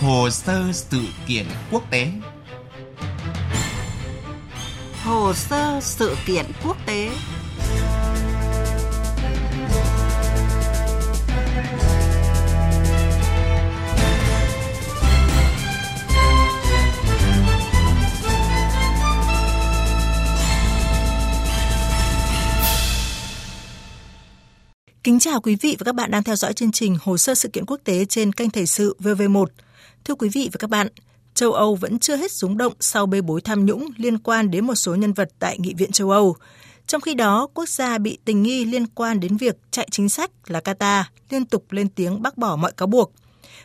Hồ sơ sự kiện quốc tế. Hồ sơ sự kiện quốc tế. Kính chào quý vị và các bạn đang theo dõi chương trình Hồ sơ sự kiện quốc tế trên kênh Thời sự VV1. Thưa quý vị và các bạn, châu Âu vẫn chưa hết rúng động sau bê bối tham nhũng liên quan đến một số nhân vật tại Nghị viện châu Âu. Trong khi đó, quốc gia bị tình nghi liên quan đến việc chạy chính sách là Qatar liên tục lên tiếng bác bỏ mọi cáo buộc.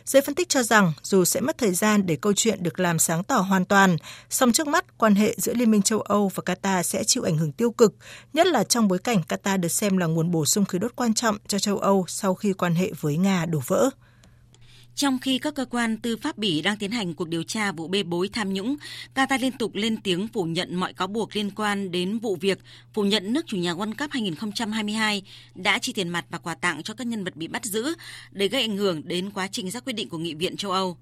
Giới phân tích cho rằng dù sẽ mất thời gian để câu chuyện được làm sáng tỏ hoàn toàn, song trước mắt quan hệ giữa Liên minh châu Âu và Qatar sẽ chịu ảnh hưởng tiêu cực, nhất là trong bối cảnh Qatar được xem là nguồn bổ sung khí đốt quan trọng cho châu Âu sau khi quan hệ với Nga đổ vỡ. Trong khi các cơ quan tư pháp Bỉ đang tiến hành cuộc điều tra vụ bê bối tham nhũng, Qatar liên tục lên tiếng phủ nhận mọi cáo buộc liên quan đến vụ việc, phủ nhận nước chủ nhà World Cup 2022 đã chi tiền mặt và quà tặng cho các nhân vật bị bắt giữ để gây ảnh hưởng đến quá trình ra quyết định của Nghị viện châu Âu.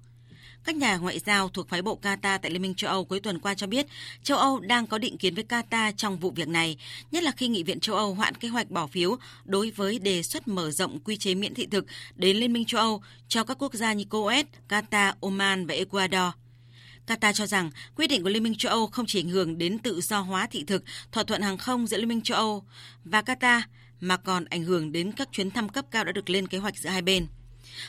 Các nhà ngoại giao thuộc phái bộ Qatar tại Liên minh châu Âu cuối tuần qua cho biết châu Âu đang có định kiến với Qatar trong vụ việc này, nhất là khi Nghị viện châu Âu hoãn kế hoạch bỏ phiếu đối với đề xuất mở rộng quy chế miễn thị thực đến Liên minh châu Âu cho các quốc gia như Coes, Qatar, Oman và Ecuador. Qatar cho rằng quyết định của Liên minh châu Âu không chỉ ảnh hưởng đến tự do hóa thị thực, thỏa thuận hàng không giữa Liên minh châu Âu và Qatar mà còn ảnh hưởng đến các chuyến thăm cấp cao đã được lên kế hoạch giữa hai bên.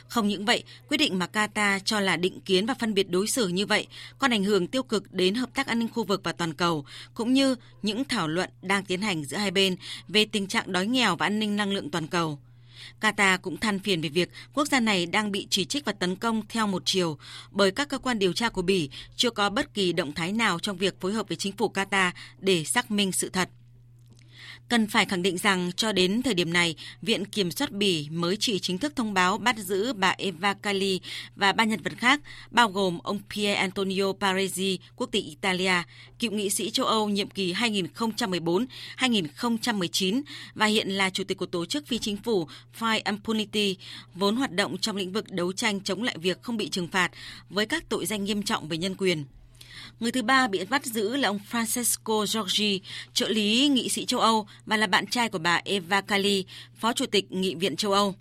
Không những vậy, quyết định mà Qatar cho là định kiến và phân biệt đối xử như vậy còn ảnh hưởng tiêu cực đến hợp tác an ninh khu vực và toàn cầu, cũng như những thảo luận đang tiến hành giữa hai bên về tình trạng đói nghèo và an ninh năng lượng toàn cầu. Qatar cũng than phiền về việc quốc gia này đang bị chỉ trích và tấn công theo một chiều bởi các cơ quan điều tra của Bỉ chưa có bất kỳ động thái nào trong việc phối hợp với chính phủ Qatar để xác minh sự thật. Cần phải khẳng định rằng cho đến thời điểm này, Viện Kiểm soát Bỉ mới chỉ chính thức thông báo bắt giữ bà Eva Kali và ba nhân vật khác, bao gồm ông Pier Antonio Parezi, quốc tịch Italia, cựu nghị sĩ châu Âu nhiệm kỳ 2014-2019 và hiện là chủ tịch của tổ chức phi chính phủ Fight Impunity, vốn hoạt động trong lĩnh vực đấu tranh chống lại việc không bị trừng phạt với các tội danh nghiêm trọng về nhân quyền. Người thứ ba bị bắt giữ là ông Francesco Giorgi, trợ lý nghị sĩ châu Âu và là bạn trai của bà Eva Kali, phó chủ tịch Nghị viện châu Âu.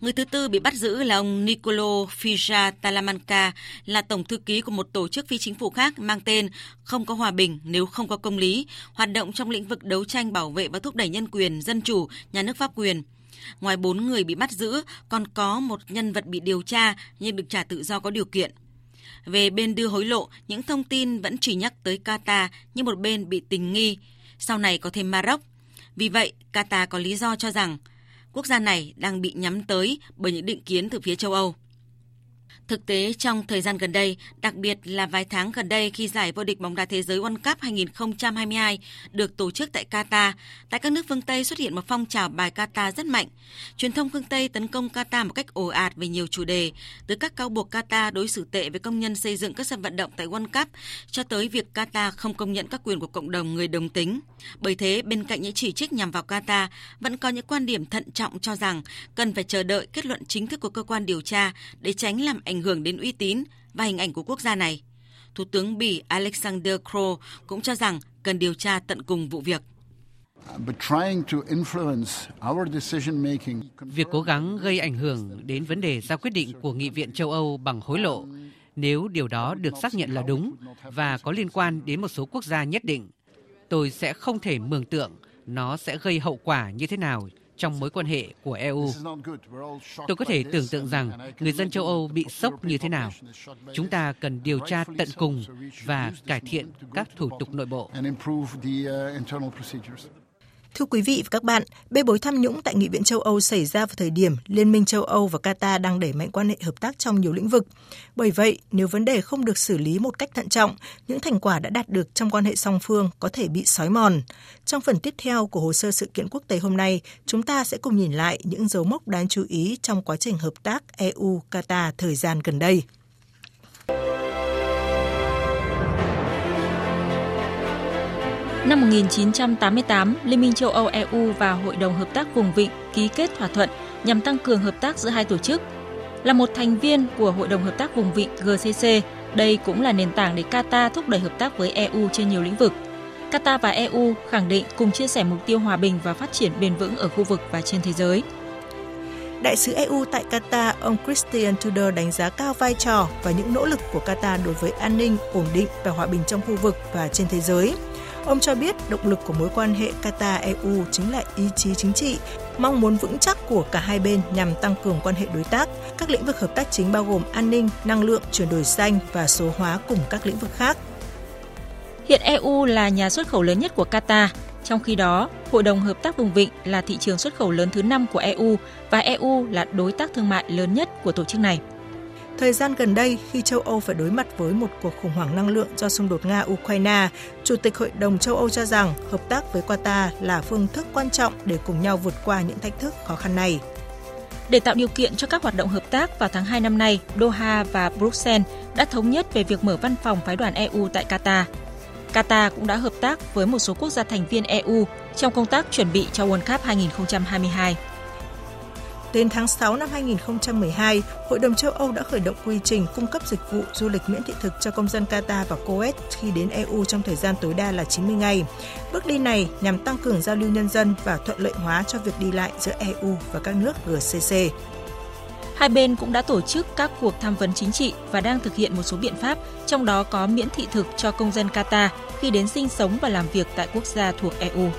Người thứ tư bị bắt giữ là ông Nicolo Fisar Talamanca, là tổng thư ký của một tổ chức phi chính phủ khác mang tên Không có hòa bình nếu không có công lý, hoạt động trong lĩnh vực đấu tranh bảo vệ và thúc đẩy nhân quyền, dân chủ, nhà nước pháp quyền. Ngoài 4 người bị bắt giữ, còn có một nhân vật bị điều tra nhưng được trả tự do có điều kiện. Về bên đưa hối lộ, những thông tin vẫn chỉ nhắc tới Qatar như một bên bị tình nghi, sau này có thêm Maroc. Vì vậy, Qatar có lý do cho rằng quốc gia này đang bị nhắm tới bởi những định kiến từ phía châu Âu. Thực tế trong thời gian gần đây, đặc biệt là vài tháng gần đây khi giải vô địch bóng đá thế giới World Cup 2022 được tổ chức tại Qatar, tại các nước phương Tây xuất hiện một phong trào bài Qatar rất mạnh. Truyền thông phương Tây tấn công Qatar một cách ồ ạt về nhiều chủ đề, từ các cáo buộc Qatar đối xử tệ với công nhân xây dựng các sân vận động tại World Cup cho tới việc Qatar không công nhận các quyền của cộng đồng người đồng tính. Bởi thế, bên cạnh những chỉ trích nhằm vào Qatar, vẫn có những quan điểm thận trọng cho rằng cần phải chờ đợi kết luận chính thức của cơ quan điều tra để tránh làm ảnh hưởng đến uy tín và hình ảnh của quốc gia này. Thủ tướng Bỉ Alexander Cro cũng cho rằng cần điều tra tận cùng vụ việc. Việc cố gắng gây ảnh hưởng đến vấn đề ra quyết định của Nghị viện châu Âu bằng hối lộ, nếu điều đó được xác nhận là đúng và có liên quan đến một số quốc gia nhất định, tôi sẽ không thể mường tượng nó sẽ gây hậu quả như thế nào trong mối quan hệ của EU. Tôi có thể tưởng tượng rằng người dân châu Âu bị sốc như thế nào. Chúng ta cần điều tra tận cùng và cải thiện các thủ tục nội bộ. Thưa quý vị và các bạn, bê bối tham nhũng tại Nghị viện châu Âu xảy ra vào thời điểm Liên minh châu Âu và Qatar đang đẩy mạnh quan hệ hợp tác trong nhiều lĩnh vực. Bởi vậy, nếu vấn đề không được xử lý một cách thận trọng, những thành quả đã đạt được trong quan hệ song phương có thể bị xói mòn. Trong phần tiếp theo của hồ sơ sự kiện quốc tế hôm nay, chúng ta sẽ cùng nhìn lại những dấu mốc đáng chú ý trong quá trình hợp tác EU-Qatar thời gian gần đây. Năm 1988, Liên minh châu Âu EU và Hội đồng Hợp tác Vùng Vịnh ký kết thỏa thuận nhằm tăng cường hợp tác giữa hai tổ chức. Là một thành viên của Hội đồng Hợp tác Vùng Vịnh GCC, đây cũng là nền tảng để Qatar thúc đẩy hợp tác với EU trên nhiều lĩnh vực. Qatar và EU khẳng định cùng chia sẻ mục tiêu hòa bình và phát triển bền vững ở khu vực và trên thế giới. Đại sứ EU tại Qatar, ông Christian Tudor đánh giá cao vai trò và những nỗ lực của Qatar đối với an ninh, ổn định và hòa bình trong khu vực và trên thế giới. Ông cho biết động lực của mối quan hệ Qatar-EU chính là ý chí chính trị, mong muốn vững chắc của cả hai bên nhằm tăng cường quan hệ đối tác. Các lĩnh vực hợp tác chính bao gồm an ninh, năng lượng, chuyển đổi xanh và số hóa cùng các lĩnh vực khác. Hiện EU là nhà xuất khẩu lớn nhất của Qatar. Trong khi đó, Hội đồng Hợp tác Vùng Vịnh là thị trường xuất khẩu lớn thứ 5 của EU và EU là đối tác thương mại lớn nhất của tổ chức này. Thời gian gần đây, khi châu Âu phải đối mặt với một cuộc khủng hoảng năng lượng do xung đột Nga-Ukraine, Chủ tịch Hội đồng châu Âu cho rằng hợp tác với Qatar là phương thức quan trọng để cùng nhau vượt qua những thách thức khó khăn này. Để tạo điều kiện cho các hoạt động hợp tác, vào tháng 2 năm nay, Doha và Bruxelles đã thống nhất về việc mở văn phòng phái đoàn EU tại Qatar. Qatar cũng đã hợp tác với một số quốc gia thành viên EU trong công tác chuẩn bị cho World Cup 2022. Đến tháng 6 năm 2012, Hội đồng châu Âu đã khởi động quy trình cung cấp dịch vụ du lịch miễn thị thực cho công dân Qatar và Kuwait khi đến EU trong thời gian tối đa là 90 ngày. Bước đi này nhằm tăng cường giao lưu nhân dân và thuận lợi hóa cho việc đi lại giữa EU và các nước GCC. Hai bên cũng đã tổ chức các cuộc tham vấn chính trị và đang thực hiện một số biện pháp, trong đó có miễn thị thực cho công dân Qatar khi đến sinh sống và làm việc tại quốc gia thuộc EU.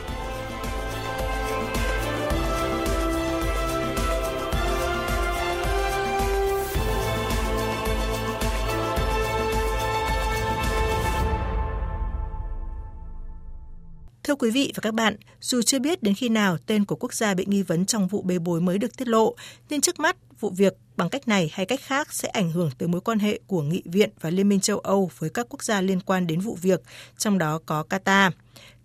Thưa quý vị và các bạn, dù chưa biết đến khi nào tên của quốc gia bị nghi vấn trong vụ bê bối mới được tiết lộ, nhưng trước mắt, vụ việc bằng cách này hay cách khác sẽ ảnh hưởng tới mối quan hệ của Nghị viện và Liên minh châu Âu với các quốc gia liên quan đến vụ việc, trong đó có Qatar.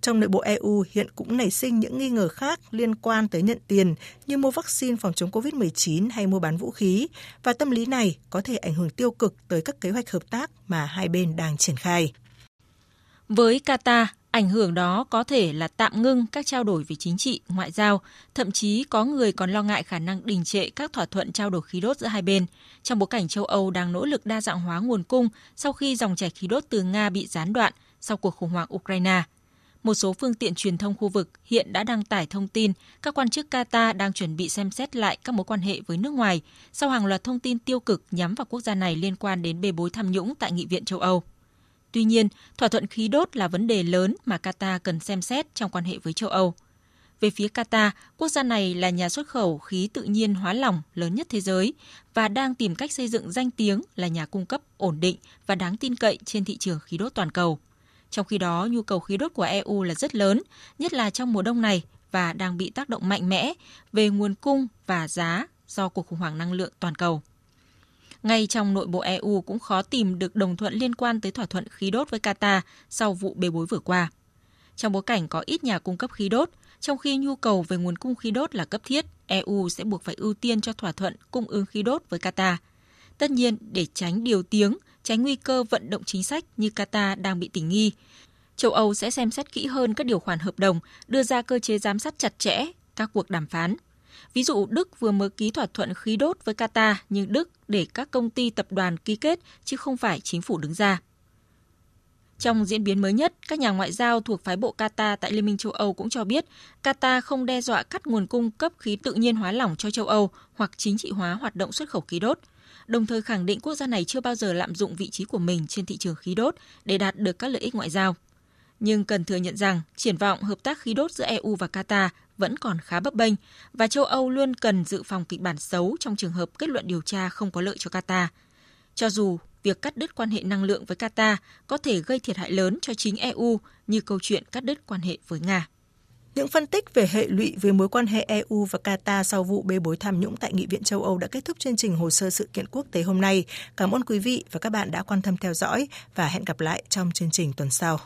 Trong nội bộ EU hiện cũng nảy sinh những nghi ngờ khác liên quan tới nhận tiền như mua vaccine phòng chống COVID-19 hay mua bán vũ khí, và tâm lý này có thể ảnh hưởng tiêu cực tới các kế hoạch hợp tác mà hai bên đang triển khai. Với Qatar, ảnh hưởng đó có thể là tạm ngưng các trao đổi về chính trị, ngoại giao, thậm chí có người còn lo ngại khả năng đình trệ các thỏa thuận trao đổi khí đốt giữa hai bên, trong bối cảnh châu Âu đang nỗ lực đa dạng hóa nguồn cung sau khi dòng chảy khí đốt từ Nga bị gián đoạn sau cuộc khủng hoảng Ukraine. Một số phương tiện truyền thông khu vực hiện đã đăng tải thông tin các quan chức Qatar đang chuẩn bị xem xét lại các mối quan hệ với nước ngoài sau hàng loạt thông tin tiêu cực nhắm vào quốc gia này liên quan đến bê bối tham nhũng tại Nghị viện châu Âu. Tuy nhiên, thỏa thuận khí đốt là vấn đề lớn mà Qatar cần xem xét trong quan hệ với châu Âu. Về phía Qatar, quốc gia này là nhà xuất khẩu khí tự nhiên hóa lỏng lớn nhất thế giới và đang tìm cách xây dựng danh tiếng là nhà cung cấp ổn định và đáng tin cậy trên thị trường khí đốt toàn cầu. Trong khi đó, nhu cầu khí đốt của EU là rất lớn, nhất là trong mùa đông này, và đang bị tác động mạnh mẽ về nguồn cung và giá do cuộc khủng hoảng năng lượng toàn cầu. Ngay trong nội bộ EU cũng khó tìm được đồng thuận liên quan tới thỏa thuận khí đốt với Qatar sau vụ bê bối vừa qua. Trong bối cảnh có ít nhà cung cấp khí đốt, trong khi nhu cầu về nguồn cung khí đốt là cấp thiết, EU sẽ buộc phải ưu tiên cho thỏa thuận cung ứng khí đốt với Qatar. Tất nhiên, để tránh điều tiếng, tránh nguy cơ vận động chính sách như Qatar đang bị tình nghi, châu Âu sẽ xem xét kỹ hơn các điều khoản hợp đồng, đưa ra cơ chế giám sát chặt chẽ các cuộc đàm phán. Ví dụ, Đức vừa mới ký thỏa thuận khí đốt với Qatar, nhưng Đức để các công ty tập đoàn ký kết chứ không phải chính phủ đứng ra. Trong diễn biến mới nhất, các nhà ngoại giao thuộc phái bộ Qatar tại Liên minh châu Âu cũng cho biết Qatar không đe dọa cắt nguồn cung cấp khí tự nhiên hóa lỏng cho châu Âu hoặc chính trị hóa hoạt động xuất khẩu khí đốt, đồng thời khẳng định quốc gia này chưa bao giờ lạm dụng vị trí của mình trên thị trường khí đốt để đạt được các lợi ích ngoại giao. Nhưng cần thừa nhận rằng triển vọng hợp tác khí đốt giữa EU và Qatar vẫn còn khá bấp bênh và châu Âu luôn cần dự phòng kịch bản xấu trong trường hợp kết luận điều tra không có lợi cho Qatar. Cho dù việc cắt đứt quan hệ năng lượng với Qatar có thể gây thiệt hại lớn cho chính EU như câu chuyện cắt đứt quan hệ với Nga. Những phân tích về hệ lụy về mối quan hệ EU và Qatar sau vụ bê bối tham nhũng tại Nghị viện châu Âu đã kết thúc chương trình Hồ sơ sự kiện quốc tế hôm nay. Cảm ơn quý vị và các bạn đã quan tâm theo dõi và hẹn gặp lại trong chương trình tuần sau.